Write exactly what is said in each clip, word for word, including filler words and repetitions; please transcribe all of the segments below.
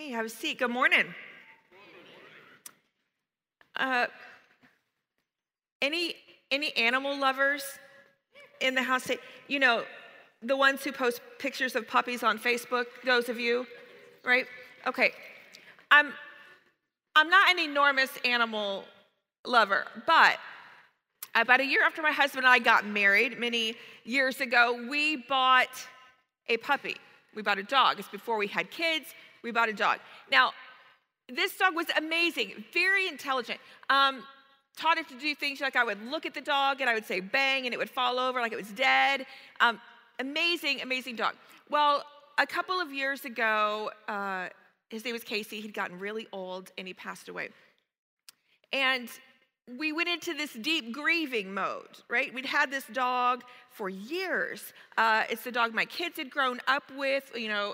Hey, have a seat. Good morning. Uh, any any animal lovers in the house? You know, the ones who post pictures of puppies on Facebook. Those of you, right? Okay. I'm I'm not an enormous animal lover, but about a year after my husband and I got married, many years ago, we bought a puppy. We bought a dog. It's before we had kids. We bought a dog. Now, this dog was amazing, very intelligent. Um, taught it to do things like I would look at the dog and I would say bang and it would fall over like it was dead. Um, amazing, amazing dog. Well, a couple of years ago, uh, his name was Casey. He'd gotten really old and he passed away. And we went into this deep grieving mode, right? We'd had this dog for years. Uh, it's the dog my kids had grown up with, you know.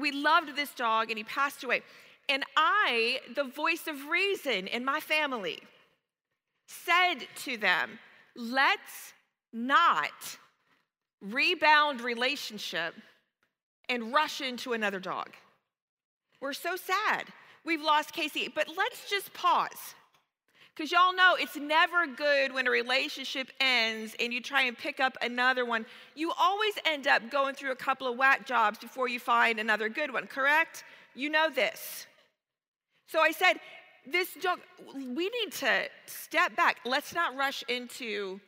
We loved this dog, and he passed away. And I, the voice of reason in my family, said to them, let's not rebound relationship and rush into another dog. We're so sad. We've lost Casey, but let's just pause. Because y'all know it's never good when a relationship ends and you try and pick up another one. You always end up going through a couple of whack jobs before you find another good one, correct? You know this. So I said, this dog, we need to step back. Let's not rush into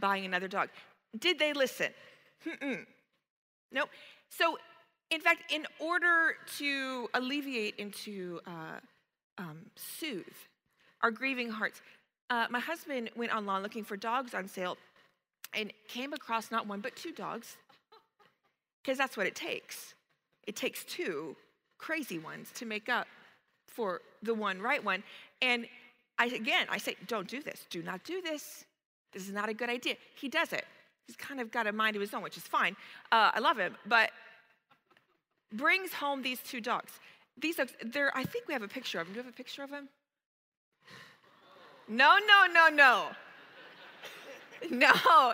buying another dog. Did they listen? Mm-mm. Nope. So, in fact, in order to alleviate and to uh, um, soothe our grieving hearts. Uh, my husband went online looking for dogs on sale and came across not one but two dogs, because that's what it takes. It takes two crazy ones to make up for the one right one. And I, again, I say, don't do this. Do not do this. This is not a good idea. He does it. He's kind of got a mind of his own, which is fine. Uh, I love him, but brings home these two dogs. These dogs, they're, I think we have a picture of them. Do you have a picture of them? No, no, no, no. No,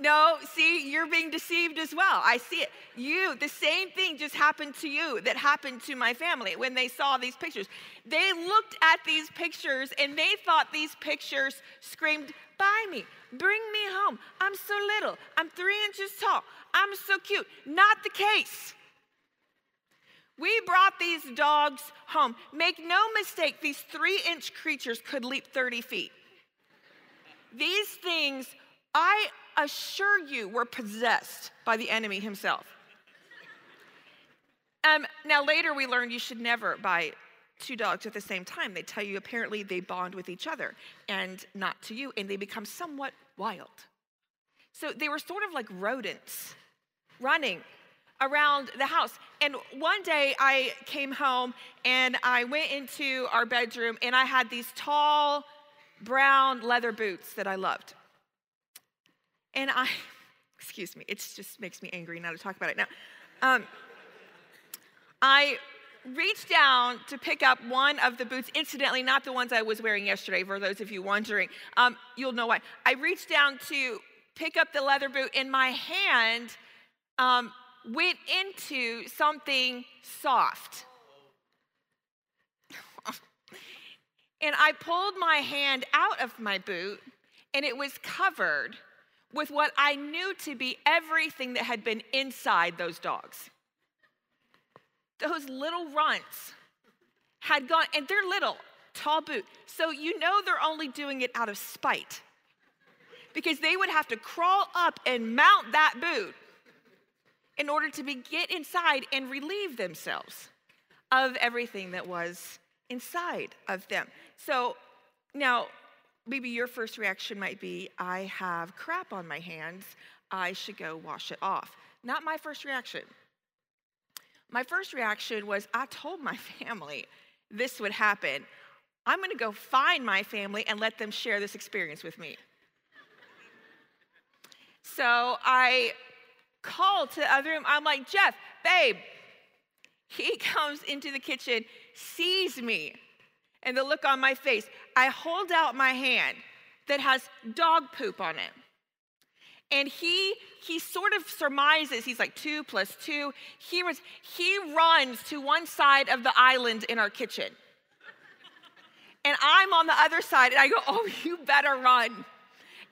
no, see, you're being deceived as well. I see it. You, the same thing just happened to you that happened to my family when they saw these pictures. They looked at these pictures and they thought these pictures screamed, buy me, bring me home. I'm so little. I'm three inches tall. I'm so cute. Not the case. We brought these dogs home. Make no mistake, these three-inch creatures could leap thirty feet. These things, I assure you, were possessed by the enemy himself. Um, now, later we learned you should never buy two dogs at the same time. They tell you apparently they bond with each other and not to you, and they become somewhat wild. So they were sort of like rodents running around the house. And one day I came home and I went into our bedroom and I had these tall brown leather boots that I loved. And I, excuse me, it just makes me angry now to talk about it now. Um, I reached down to pick up one of the boots, incidentally, not the ones I was wearing yesterday, for those of you wondering. Um, you'll know why. I reached down to pick up the leather boot in my hand, um, went into something soft. And I pulled my hand out of my boot, and it was covered with what I knew to be everything that had been inside those dogs. Those little runts had gone, and they're little, tall boot. So you know they're only doing it out of spite, because they would have to crawl up and mount that boot in order to be, get inside and relieve themselves of everything that was inside of them. So now, maybe your first reaction might be, I have crap on my hands. I should go wash it off. Not my first reaction. My first reaction was, I told my family this would happen. I'm going to go find my family and let them share this experience with me. So I called to the other room. I'm like, Jeff, babe. He comes into the kitchen, sees me, and the look on my face. I hold out my hand that has dog poop on it. And he he sort of surmises, he's like two plus two. He, was, he runs to one side of the island in our kitchen. And I'm on the other side, and I go, oh, you better run.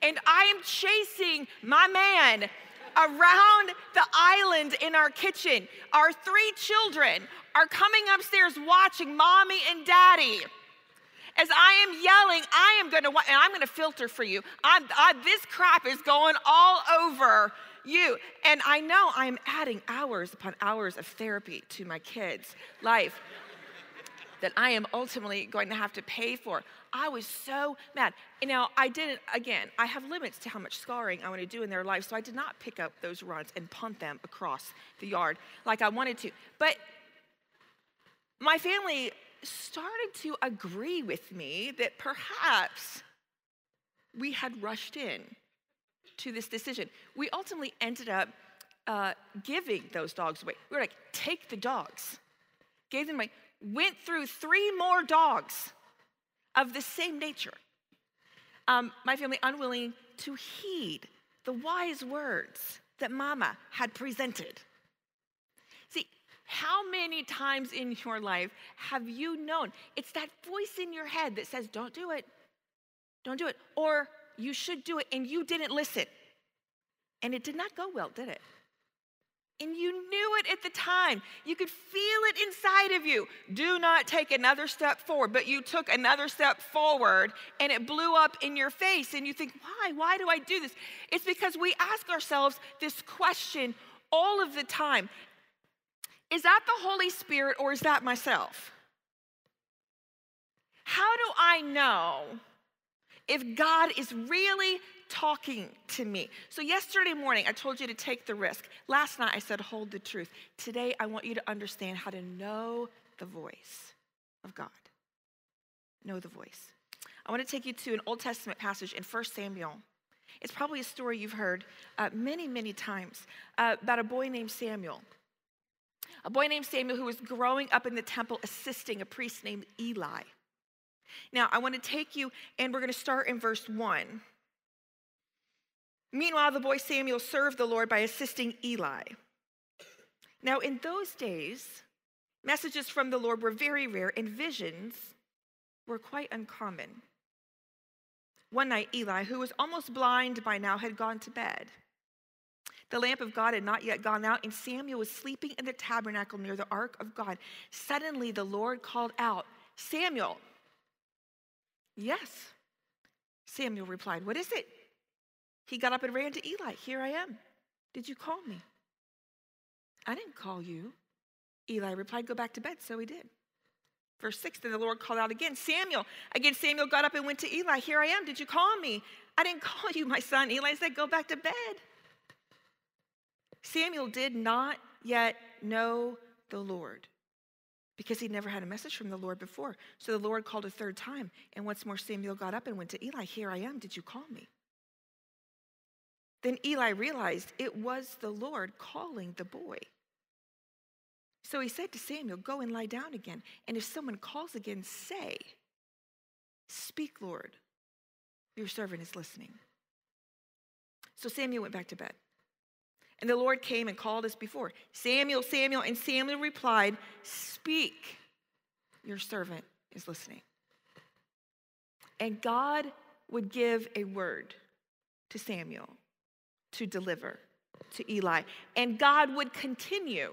And I am chasing my man around the island in our kitchen. Our three children are coming upstairs watching Mommy and Daddy. As I am yelling, I am gonna, and I'm gonna filter for you. I'm, I, this crap is going all over you. And I know I'm adding hours upon hours of therapy to my kids' life that I am ultimately going to have to pay for. I was so mad. You know, I didn't, again, I have limits to how much scarring I want to do in their life, so I did not pick up those runs and punt them across the yard like I wanted to. But my family started to agree with me that perhaps we had rushed in to this decision. We ultimately ended up uh, giving those dogs away. We were like, take the dogs. Gave them away. Went through three more dogs of the same nature. Um, my family unwilling to heed the wise words that Mama had presented. See, how many times in your life have you known? It's that voice in your head that says, don't do it, don't do it, or you should do it, and you didn't listen. And it did not go well, did it? And you knew it at the time. You could feel it inside of you. Do not take another step forward. But you took another step forward, and it blew up in your face. And you think, why? Why do I do this? It's because we ask ourselves this question all of the time. Is that the Holy Spirit, or is that myself? How do I know if God is really talking to me? So yesterday morning, I told you to take the risk. Last night, I said, hold the truth. Today, I want you to understand how to know the voice of God. Know the voice. I want to take you to an Old Testament passage in First Samuel. It's probably a story you've heard uh, many, many times uh, about a boy named Samuel. A boy named Samuel who was growing up in the temple assisting a priest named Eli. Now, I want to take you, and we're going to start in verse one. Meanwhile, the boy Samuel served the Lord by assisting Eli. Now, in those days, messages from the Lord were very rare, and visions were quite uncommon. One night, Eli, who was almost blind by now, had gone to bed. The lamp of God had not yet gone out, and Samuel was sleeping in the tabernacle near the ark of God. Suddenly, the Lord called out, Samuel. Yes, Samuel replied, what is it? He got up and ran to Eli. Here I am. Did you call me? I didn't call you. Eli replied, go back to bed. So he did. Verse six, then the Lord called out again, Samuel. Again, Samuel got up and went to Eli. Here I am. Did you call me? I didn't call you, my son. Eli said, go back to bed. Samuel did not yet know the Lord because he'd never had a message from the Lord before. So the Lord called a third time. And once more, Samuel got up and went to Eli. Here I am. Did you call me? Then Eli realized it was the Lord calling the boy. So he said to Samuel, go and lie down again. And if someone calls again, say, speak, Lord, your servant is listening. So Samuel went back to bed. And the Lord came and called as before, Samuel, Samuel. And Samuel replied, speak, your servant is listening. And God would give a word to Samuel to deliver to Eli. And God would continue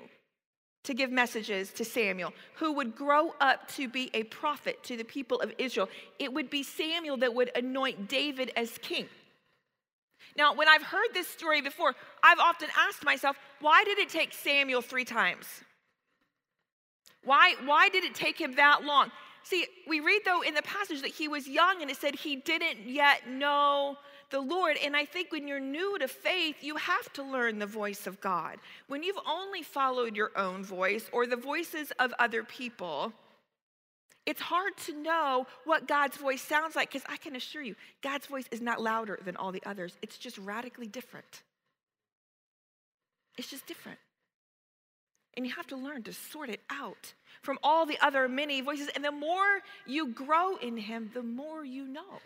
to give messages to Samuel, who would grow up to be a prophet to the people of Israel. It would be Samuel that would anoint David as king. Now, when I've heard this story before, I've often asked myself, why did it take Samuel three times? Why, why did it take him that long? See, we read, though, in the passage that he was young, and it said he didn't yet know the Lord. And I think when you're new to faith, you have to learn the voice of God. When you've only followed your own voice or the voices of other people, it's hard to know what God's voice sounds like, because I can assure you, God's voice is not louder than all the others. It's just radically different. It's just different. And you have to learn to sort it out from all the other many voices. And the more you grow in him, the more you know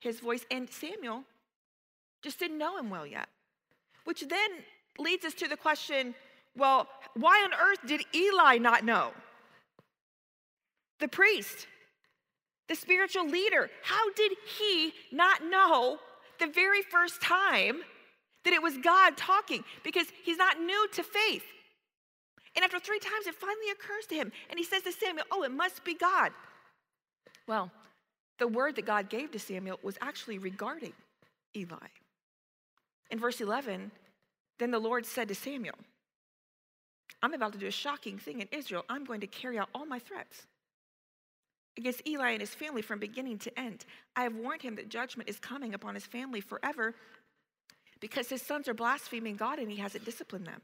his voice. And Samuel just didn't know him well yet. Which then leads us to the question, well, why on earth did Eli not know? The priest, the spiritual leader, how did he not know the very first time that it was God talking? Because he's not new to faith. And after three times, it finally occurs to him. And he says to Samuel, oh, it must be God. Well, the word that God gave to Samuel was actually regarding Eli. In verse eleven, then the Lord said to Samuel, I'm about to do a shocking thing in Israel. I'm going to carry out all my threats against Eli and his family from beginning to end. I have warned him that judgment is coming upon his family forever because his sons are blaspheming God and he hasn't disciplined them.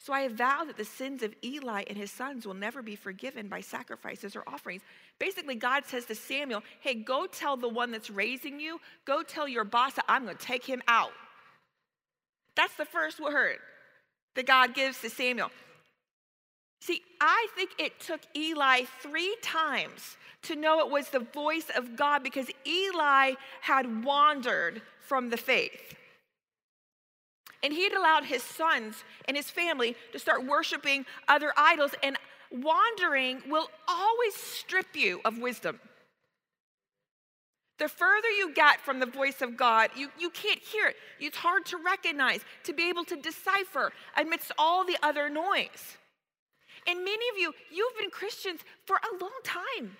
So I have vowed that the sins of Eli and his sons will never be forgiven by sacrifices or offerings. Basically, God says to Samuel, hey, go tell the one that's raising you, go tell your boss that I'm going to take him out. That's the first word that God gives to Samuel. See, I think it took Eli three times to know it was the voice of God because Eli had wandered from the faith. And he had allowed his sons and his family to start worshiping other idols. And wandering will always strip you of wisdom. The further you get from the voice of God, you, you can't hear it. It's hard to recognize, to be able to decipher amidst all the other noise. And many of you, you've been Christians for a long time.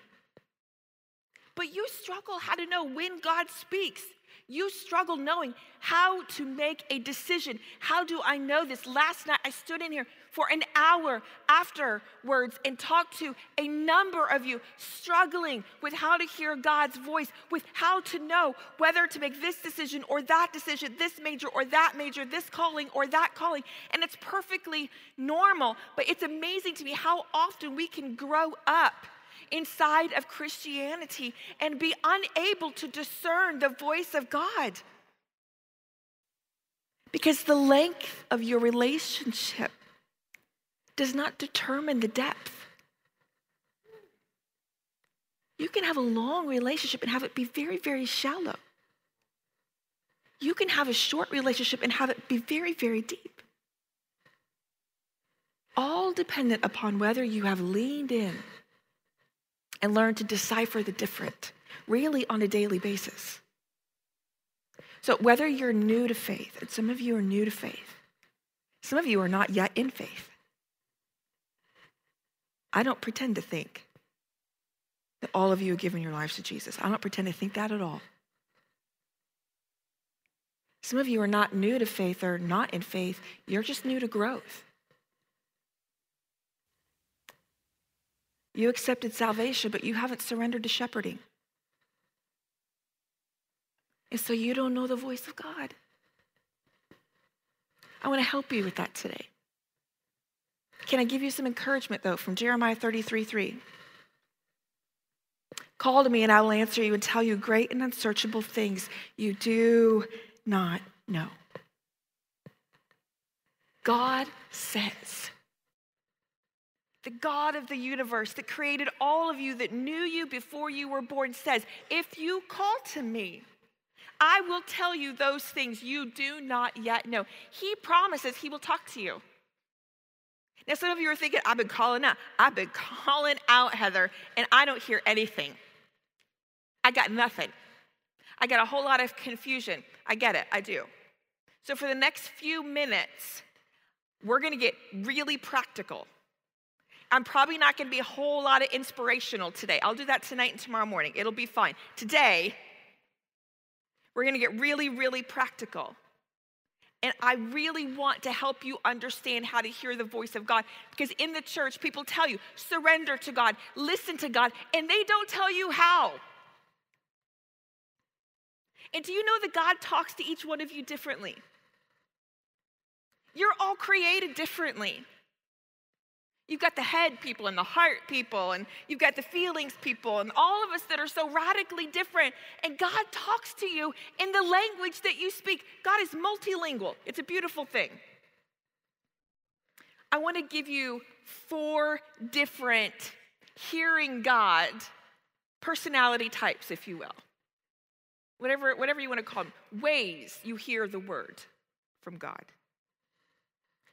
But you struggle how to know when God speaks. You struggle knowing how to make a decision. How do I know this? Last night I stood in here for an hour afterwards and talked to a number of you struggling with how to hear God's voice, with how to know whether to make this decision or that decision, this major or that major, this calling or that calling. And it's perfectly normal, but it's amazing to me how often we can grow up inside of Christianity and be unable to discern the voice of God. Because the length of your relationship does not determine the depth. You can have a long relationship and have it be very, very shallow. You can have a short relationship and have it be very, very deep. All dependent upon whether you have leaned in and learn to decipher the different, really on a daily basis. So whether you're new to faith, and some of you are new to faith, some of you are not yet in faith. I don't pretend to think that all of you have given your lives to Jesus. I don't pretend to think that at all. Some of you are not new to faith or not in faith. You're just new to growth. You accepted salvation, but you haven't surrendered to shepherding. And so you don't know the voice of God. I want to help you with that today. Can I give you some encouragement, though, from Jeremiah thirty-three three? Call to me, and I will answer you and tell you great and unsearchable things you do not know. God says, the God of the universe that created all of you, that knew you before you were born, says, if you call to me, I will tell you those things you do not yet know. He promises he will talk to you. Now, some of you are thinking, I've been calling out. I've been calling out, Heather, and I don't hear anything. I got nothing. I got a whole lot of confusion. I get it. I do. So for the next few minutes, we're going to get really practical. I'm probably not going to be a whole lot of inspirational today. I'll do that tonight and tomorrow morning. It'll be fine. Today, we're going to get really, really practical. And I really want to help you understand how to hear the voice of God. Because in the church, people tell you, surrender to God, listen to God, and they don't tell you how. And do you know that God talks to each one of you differently? You're all created differently. You've got the head people and the heart people, and you've got the feelings people, and all of us that are so radically different. And God talks to you in the language that you speak. God is multilingual. It's a beautiful thing. I want to give you four different hearing God personality types, if you will. Whatever, whatever you want to call them. Ways you hear the word. from God.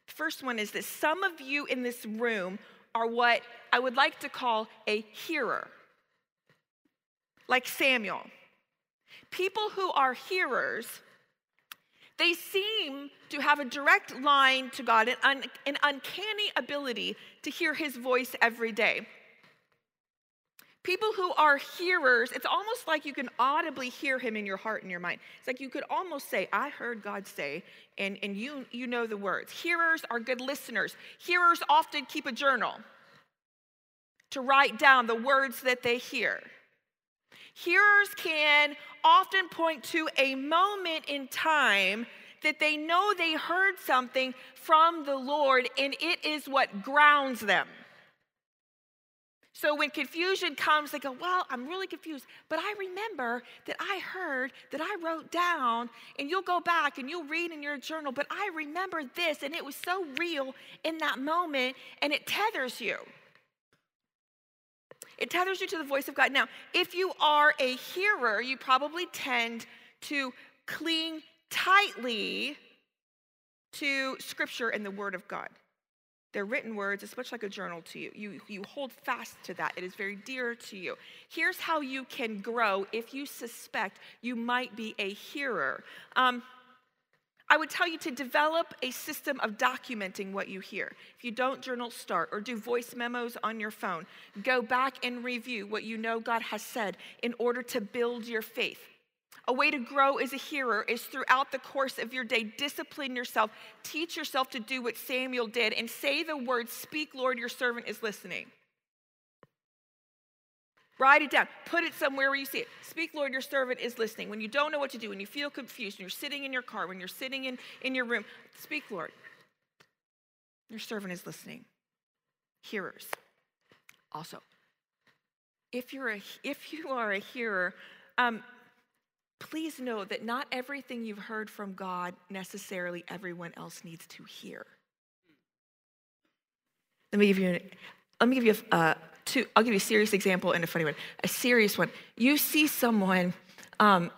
The first one is that some of you in this room are what I would like to call a hearer, like Samuel. People who are hearers, they seem to have a direct line to God, an, un, an uncanny ability to hear his voice every day. People who are hearers, it's almost like you can audibly hear him in your heart and your mind. It's like you could almost say, I heard God say, and, and you, you know the words. Hearers are good listeners. Hearers often keep a journal to write down the words that they hear. Hearers can often point to a moment in time that they know they heard something from the Lord, and it is what grounds them. So when confusion comes, they go, well, I'm really confused, but I remember that I heard, that I wrote down, and you'll go back and you'll read in your journal, but I remember this, and it was so real in that moment, and it tethers you. It tethers you to the voice of God. Now, if you are a hearer, you probably tend to cling tightly to Scripture and the Word of God. They're written words. It's much like a journal to you. You, you hold fast to that. It is very dear to you. Here's how you can grow if you suspect you might be a hearer. Um, I would tell you to develop a system of documenting what you hear. If you don't journal, start, or do voice memos on your phone. Go back and review what you know God has said in order to build your faith. A way to grow as a hearer is throughout the course of your day, discipline yourself, teach yourself to do what Samuel did, and say the words, speak, Lord, your servant is listening. Write it down. Put it somewhere where you see it. Speak, Lord, your servant is listening. When you don't know what to do, when you feel confused, when you're sitting in your car, when you're sitting in, in your room, speak, Lord, your servant is listening. Hearers. Also, if you're a, if you are a hearer, um, please know that not everything you've heard from God necessarily everyone else needs to hear. Let me give you, an, let me give you a, uh, two, I'll give you a serious example and a funny one. A serious one. You see someone um,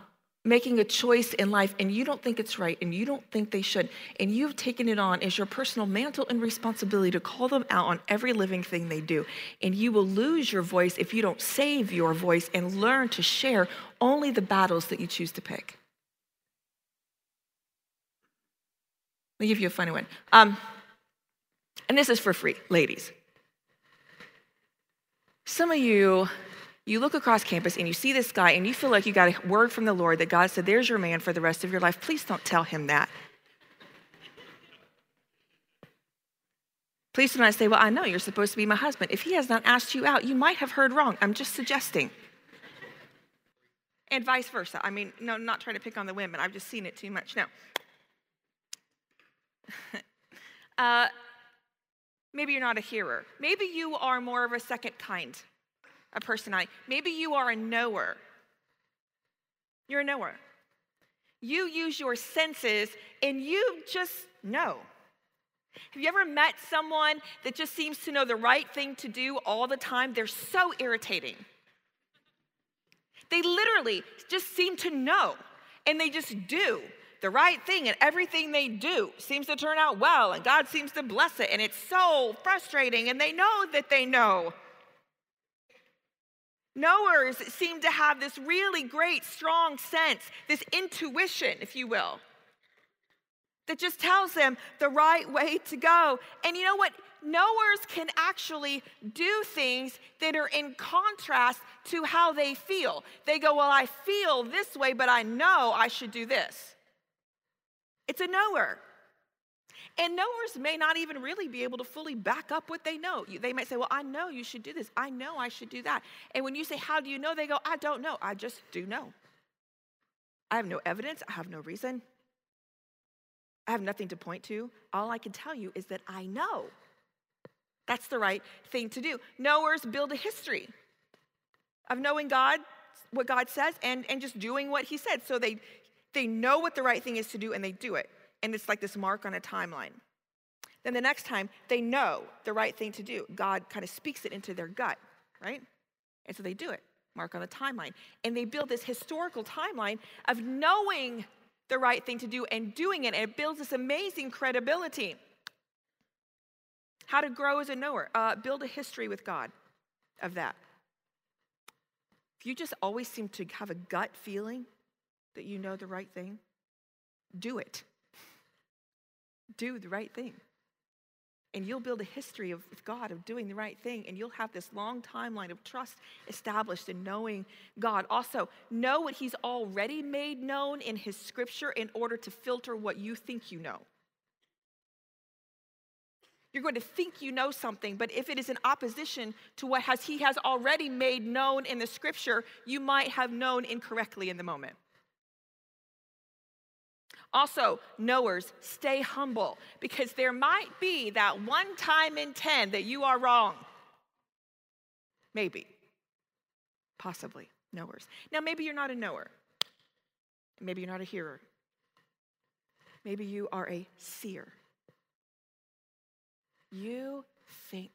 making a choice in life and you don't think it's right and you don't think they should, and you've taken it on as your personal mantle and responsibility to call them out on every living thing they do. And you will lose your voice if you don't save your voice and learn to share only the battles that you choose to pick. Let me give you a funny one. Um, and this is for free, ladies. Some of you, you look across campus and you see this guy and you feel like you got a word from the Lord that God said, there's your man for the rest of your life. Please don't tell him that. Please do not say, well, I know you're supposed to be my husband. If he has not asked you out, you might have heard wrong. I'm just suggesting. And vice versa. I mean, no, I'm not trying to pick on the women. I've just seen it too much. Now, uh, maybe you're not a hearer. Maybe you are more of a second kind of personality. Maybe you are a knower. You're a knower. You use your senses and you just know. Have you ever met someone that just seems to know the right thing to do all the time? They're so irritating. They literally just seem to know, and they just do the right thing, and everything they do seems to turn out well, and God seems to bless it, and it's so frustrating, and they know that they know. Knowers seem to have this really great, strong sense, this intuition, if you will, that just tells them the right way to go. And you know what? Knowers can actually do things that are in contrast to how they feel. They go, well, I feel this way, but I know I should do this. It's a knower. And knowers may not even really be able to fully back up what they know. They might say, well, I know you should do this. I know I should do that. And when you say, how do you know? They go, I don't know. I just do know. I have no evidence. I have no reason. I have nothing to point to. All I can tell you is that I know. That's the right thing to do. Knowers build a history of knowing God, what God says, and, and just doing what he said. So they, they know what the right thing is to do, and they do it. And it's like this mark on a timeline. Then the next time, they know the right thing to do. God kind of speaks it into their gut, right? And so they do it, mark on a timeline. And they build this historical timeline of knowing the right thing to do and doing it, and it builds this amazing credibility. How to grow as a knower. Uh, build a history with God of that. If you just always seem to have a gut feeling that you know the right thing, do it. Do the right thing. And you'll build a history of, with God of doing the right thing, and you'll have this long timeline of trust established in knowing God. Also, know what he's already made known in his scripture in order to filter what you think you know. You're going to think you know something, but if it is in opposition to what has, he has already made known in the scripture, you might have known incorrectly in the moment. Also, knowers, stay humble, because there might be that one time in ten that you are wrong. Maybe. Possibly. Knowers. Now, maybe you're not a knower. Maybe you're not a hearer. Maybe you are a seer. You think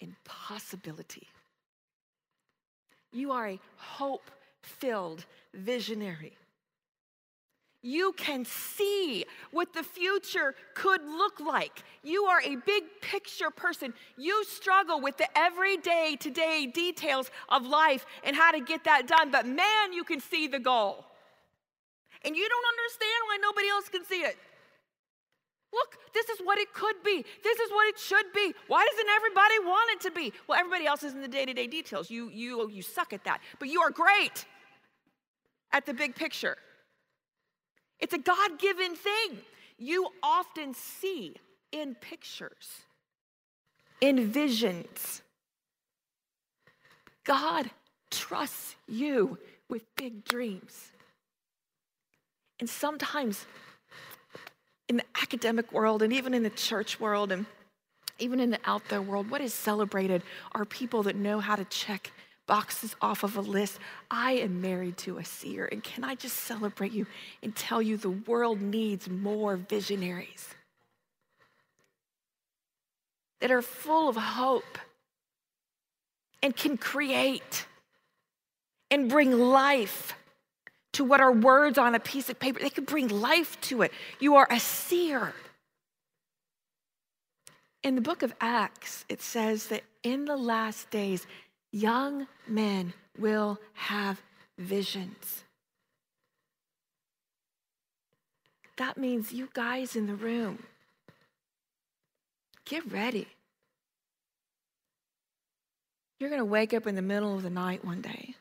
in possibility. You are a hope-filled visionary. You can see what the future could look like. You are a big picture person. You struggle with the everyday, today details of life and how to get that done. But man, you can see the goal. And you don't understand why nobody else can see it. Look, this is what it could be. This is what it should be. Why doesn't everybody want it to be? Well, everybody else is in the day-to-day details. You, you, you suck at that. But you are great at the big picture. It's a God-given thing. You often see in pictures, in visions. God trusts you with big dreams. And sometimes in the academic world and even in the church world and even in the out there world, what is celebrated are people that know how to check boxes off of a list. I am married to a seer, and can I just celebrate you and tell you the world needs more visionaries that are full of hope and can create and bring life to what are words on a piece of paper. They can bring life to it. You are a seer. In the book of Acts, it says that in the last days, young men will have visions. That means you guys in the room, get ready. You're going to wake up in the middle of the night one day.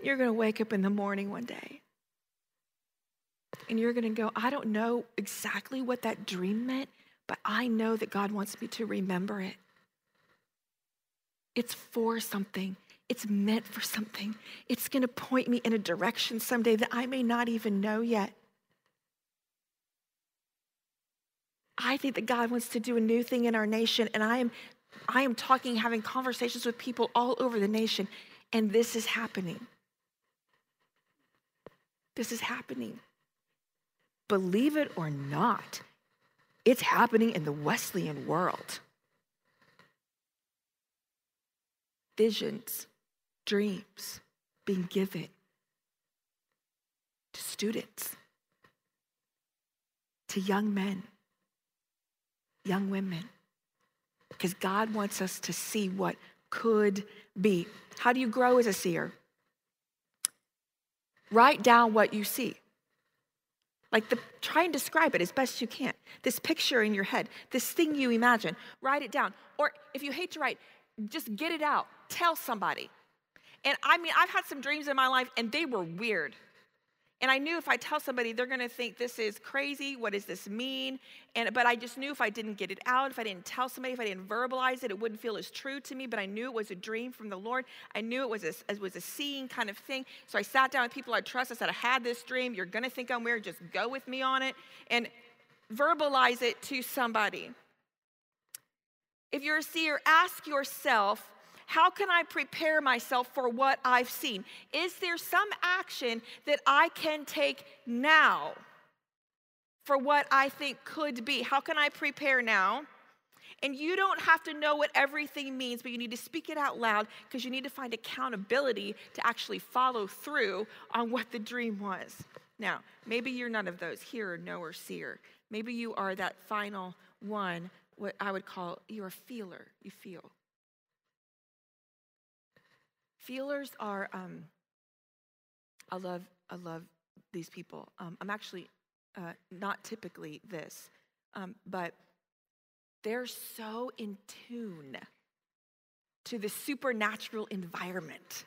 You're going to wake up in the morning one day. And you're going to go, I don't know exactly what that dream meant, but I know that God wants me to remember it. It's for something. It's meant for something. It's going to point me in a direction someday that I may not even know yet. I think that God wants to do a new thing in our nation, and I am, I am talking, having conversations with people all over the nation, and this is happening. This is happening. Believe it or not, it's happening in the Wesleyan world. Visions, dreams being given to students, to young men, young women, because God wants us to see what could be. How do you grow as a seer? Write down what you see. Like, the, try and describe it as best you can. This picture in your head, this thing you imagine, write it down. Or if you hate to write, just get it out. Tell somebody. And I mean, I've had some dreams in my life, and they were weird. And I knew if I tell somebody, they're going to think this is crazy. What does this mean? And But I just knew if I didn't get it out, if I didn't tell somebody, if I didn't verbalize it, it wouldn't feel as true to me. But I knew it was a dream from the Lord. I knew it was a, it was a seeing kind of thing. So I sat down with people I trust. I said, I had this dream. You're going to think I'm weird. Just go with me on it. And verbalize it to somebody. If you're a seer, ask yourself, how can I prepare myself for what I've seen? Is there some action that I can take now for what I think could be? How can I prepare now? And you don't have to know what everything means, but you need to speak it out loud because you need to find accountability to actually follow through on what the dream was. Now, maybe you're none of those, hearer, knower, seer. Maybe you are that final one, what I would call, you're a feeler, you feel. Feelers are, um, I love, I love these people. Um, I'm actually uh, not typically this, um, but they're so in tune to the supernatural environment.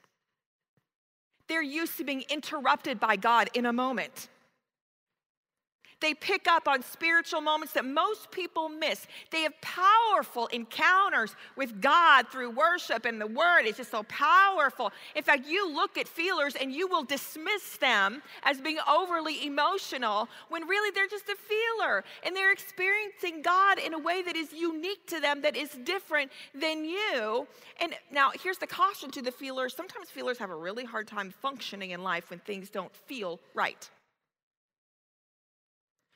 They're used to being interrupted by God in a moment. They pick up on spiritual moments that most people miss. They have powerful encounters with God through worship and the word. It's just so powerful. In fact, you look at feelers and you will dismiss them as being overly emotional when really they're just a feeler and they're experiencing God in a way that is unique to them, that is different than you. And now here's the caution to the feelers. Sometimes feelers have a really hard time functioning in life when things don't feel right.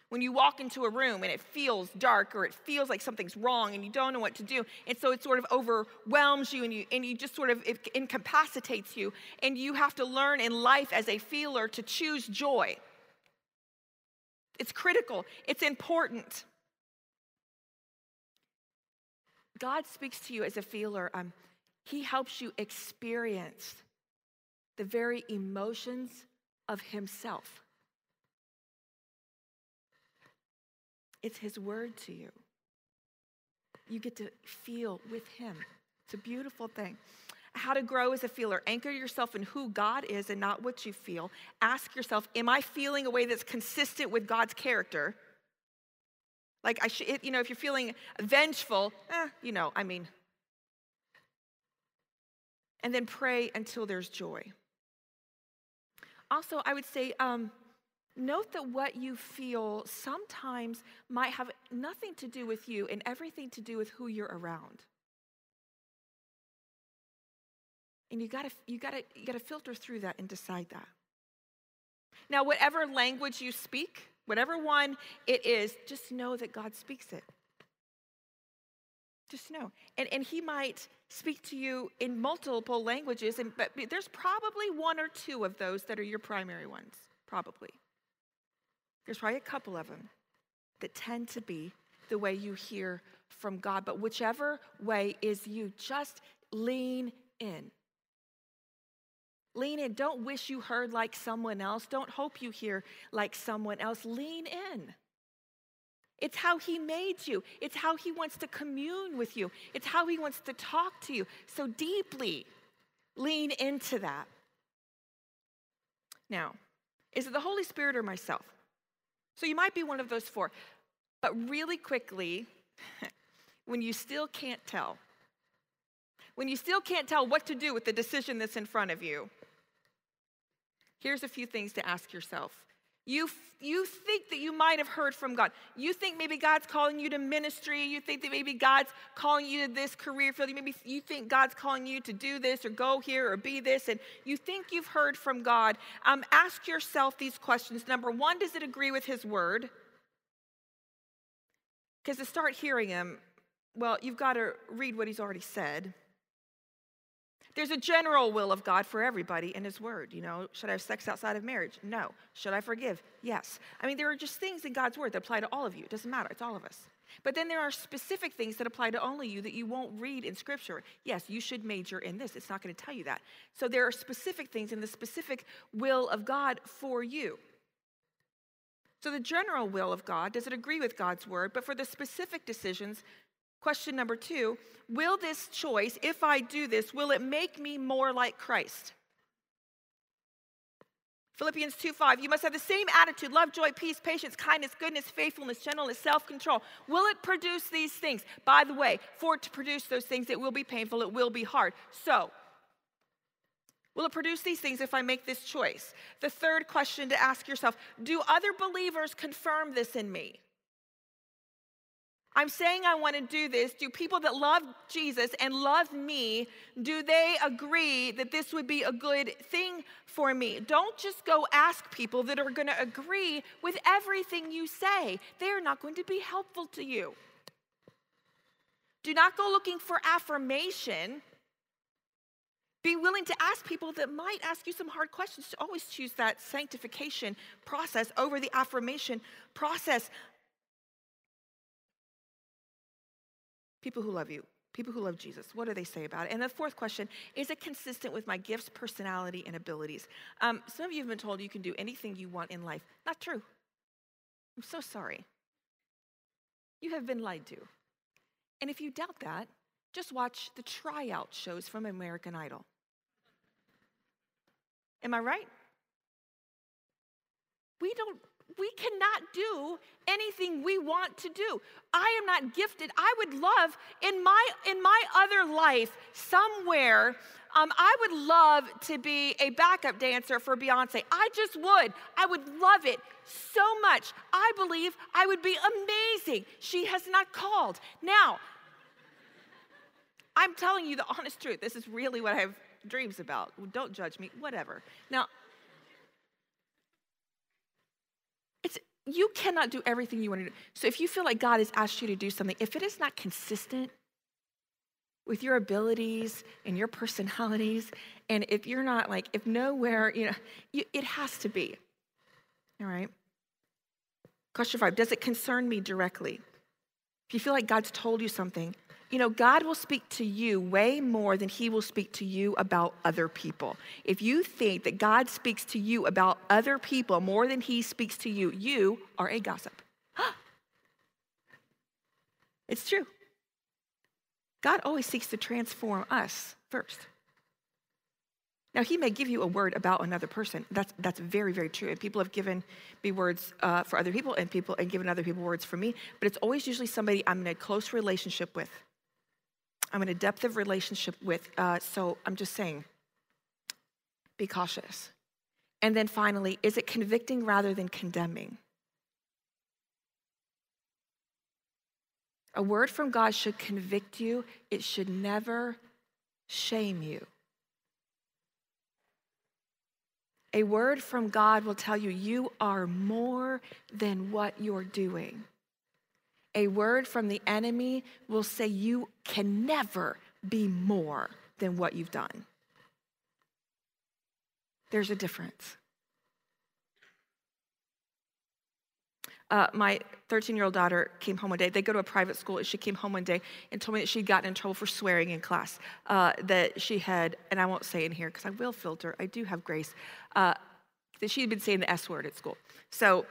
When you walk into a room and it feels dark or it feels like something's wrong and you don't know what to do, and so it sort of overwhelms you and you, and you just sort of it incapacitates you, and you have to learn in life as a feeler to choose joy. It's critical. It's important. God speaks to you as a feeler. Um, he helps you experience the very emotions of himself. It's his word to you. You get to feel with him. It's a beautiful thing. How to grow as a feeler. Anchor yourself in who God is and not what you feel. Ask yourself, am I feeling a way that's consistent with God's character? Like, I should, you know, if you're feeling vengeful, eh, you know, I mean. And then pray until there's joy. Also, I would say, um, note that what you feel sometimes might have nothing to do with you and everything to do with who you're around. And you gotta, you gotta, you gotta filter through that and decide that. Now, whatever language you speak, whatever one it is, just know that God speaks it. Just know. And, and he might speak to you in multiple languages, and, but there's probably one or two of those that are your primary ones, probably. There's probably a couple of them that tend to be the way you hear from God. But whichever way is you, just lean in. Lean in. Don't wish you heard like someone else. Don't hope you hear like someone else. Lean in. It's how he made you. It's how he wants to commune with you. It's how he wants to talk to you. So deeply lean into that. Now, is it the Holy Spirit or myself? So you might be one of those four, but really quickly, when you still can't tell, when you still can't tell what to do with the decision that's in front of you, here's a few things to ask yourself. You, you think that you might have heard from God. You think maybe God's calling you to ministry. You think that maybe God's calling you to this career field. Maybe you think God's calling you to do this or go here or be this, and you think you've heard from God. Um, ask yourself these questions. Number one, does it agree with his word? Because to start hearing him, well, you've got to read what he's already said. There's a general will of God for everybody in his word. You know, should I have sex outside of marriage? No. Should I forgive? Yes. I mean, there are just things in God's word that apply to all of you. It doesn't matter. It's all of us. But then there are specific things that apply to only you that you won't read in Scripture. Yes, you should major in this. It's not going to tell you that. So there are specific things in the specific will of God for you. So the general will of God, does it agree with God's word? But for the specific decisions, question number two, will this choice, if I do this, will it make me more like Christ? Philippians two five, you must have the same attitude, love, joy, peace, patience, kindness, goodness, faithfulness, gentleness, self-control. Will it produce these things? By the way, for it to produce those things, it will be painful, it will be hard. So, will it produce these things if I make this choice? The third question to ask yourself, do other believers confirm this in me? I'm saying I want to do this. Do people that love Jesus and love me, do they agree that this would be a good thing for me? Don't just go ask people that are going to agree with everything you say. They are not going to be helpful to you. Do not go looking for affirmation. Be willing to ask people that might ask you some hard questions, to always choose that sanctification process over the affirmation process. People who love you, people who love Jesus, what do they say about it? And the fourth question, is it consistent with my gifts, personality, and abilities? Um, some of you have been told you can do anything you want in life. Not true. I'm so sorry. You have been lied to. And if you doubt that, just watch the tryout shows from American Idol. Am I right? We don't, we cannot do anything we want to do. I am not gifted. I would love in my in my other life somewhere. Um, I would love to be a backup dancer for Beyonce. I just would. I would love it so much. I believe I would be amazing. She has not called. Now, I'm telling you the honest truth. This is really what I have dreams about. Don't judge me. Whatever. Now, it's, you cannot do everything you want to do. So if you feel like God has asked you to do something, if it is not consistent with your abilities and your personalities, and if you're not like, if nowhere, you know, you, it has to be. All right? Question five, does it concern me directly? If you feel like God's told you something, you know, God will speak to you way more than he will speak to you about other people. If you think that God speaks to you about other people more than he speaks to you, you are a gossip. It's true. God always seeks to transform us first. Now, he may give you a word about another person. That's that's very, very true. And people have given me words uh, for other people and people and given other people words for me. But it's always usually somebody I'm in a close relationship with. I'm in a depth of relationship with. Uh, so I'm just saying, be cautious. And then finally, is it convicting rather than condemning? A word from God should convict you. It should never shame you. A word from God will tell you, you are more than what you're doing. A word from the enemy will say, you can never be more than what you've done. There's a difference. Uh, my thirteen-year-old daughter came home one day. They go to a private school. She came home one day and told me that she'd gotten in trouble for swearing in class, uh, that she had, and I won't say in here because I will filter. I do have grace, uh, that she had been saying the S word at school. So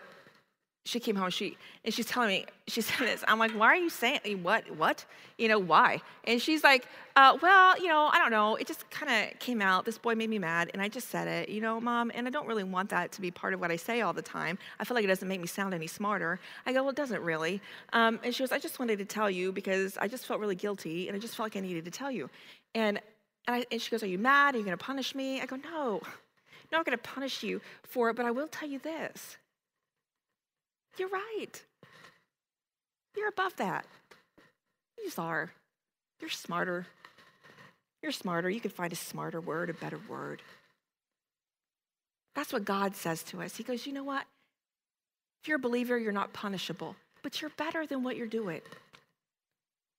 she came home, she, and she's telling me, she said this. I'm like, why are you saying, what, what? You know, why? And she's like, uh, well, you know, I don't know. It just kind of came out. This boy made me mad, and I just said it, you know, Mom, and I don't really want that to be part of what I say all the time. I feel like it doesn't make me sound any smarter. I go, well, it doesn't really. Um, and she goes, I just wanted to tell you because I just felt really guilty, and I just felt like I needed to tell you. And, and, I, and she goes, are you mad? Are you going to punish me? I go, no, I'm not going to punish you for it, but I will tell you this. You're right. You're above that. You just are. You're smarter. You're smarter. You can find a smarter word, a better word. That's what God says to us. He goes, you know what? If you're a believer, you're not punishable, but you're better than what you're doing.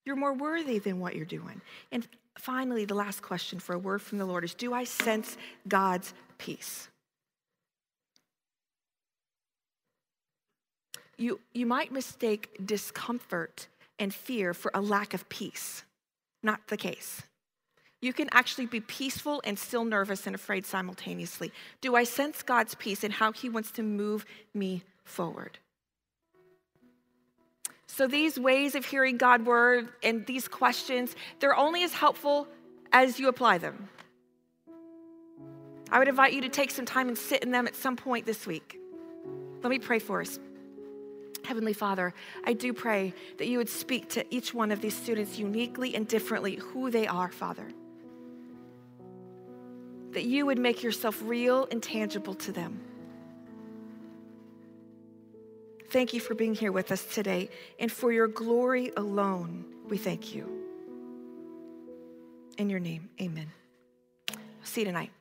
You're more worthy than what you're doing. And finally, the last question for a word from the Lord is, do I sense God's peace? You, you might mistake discomfort and fear for a lack of peace. Not the case. You can actually be peaceful and still nervous and afraid simultaneously. Do I sense God's peace and how he wants to move me forward? So these ways of hearing God's word and these questions, they're only as helpful as you apply them. I would invite you to take some time and sit in them at some point this week. Let me pray for us. Heavenly Father, I do pray that you would speak to each one of these students uniquely and differently who they are, Father. That you would make yourself real and tangible to them. Thank you for being here with us today, and for your glory alone, we thank you. In your name, amen. See you tonight.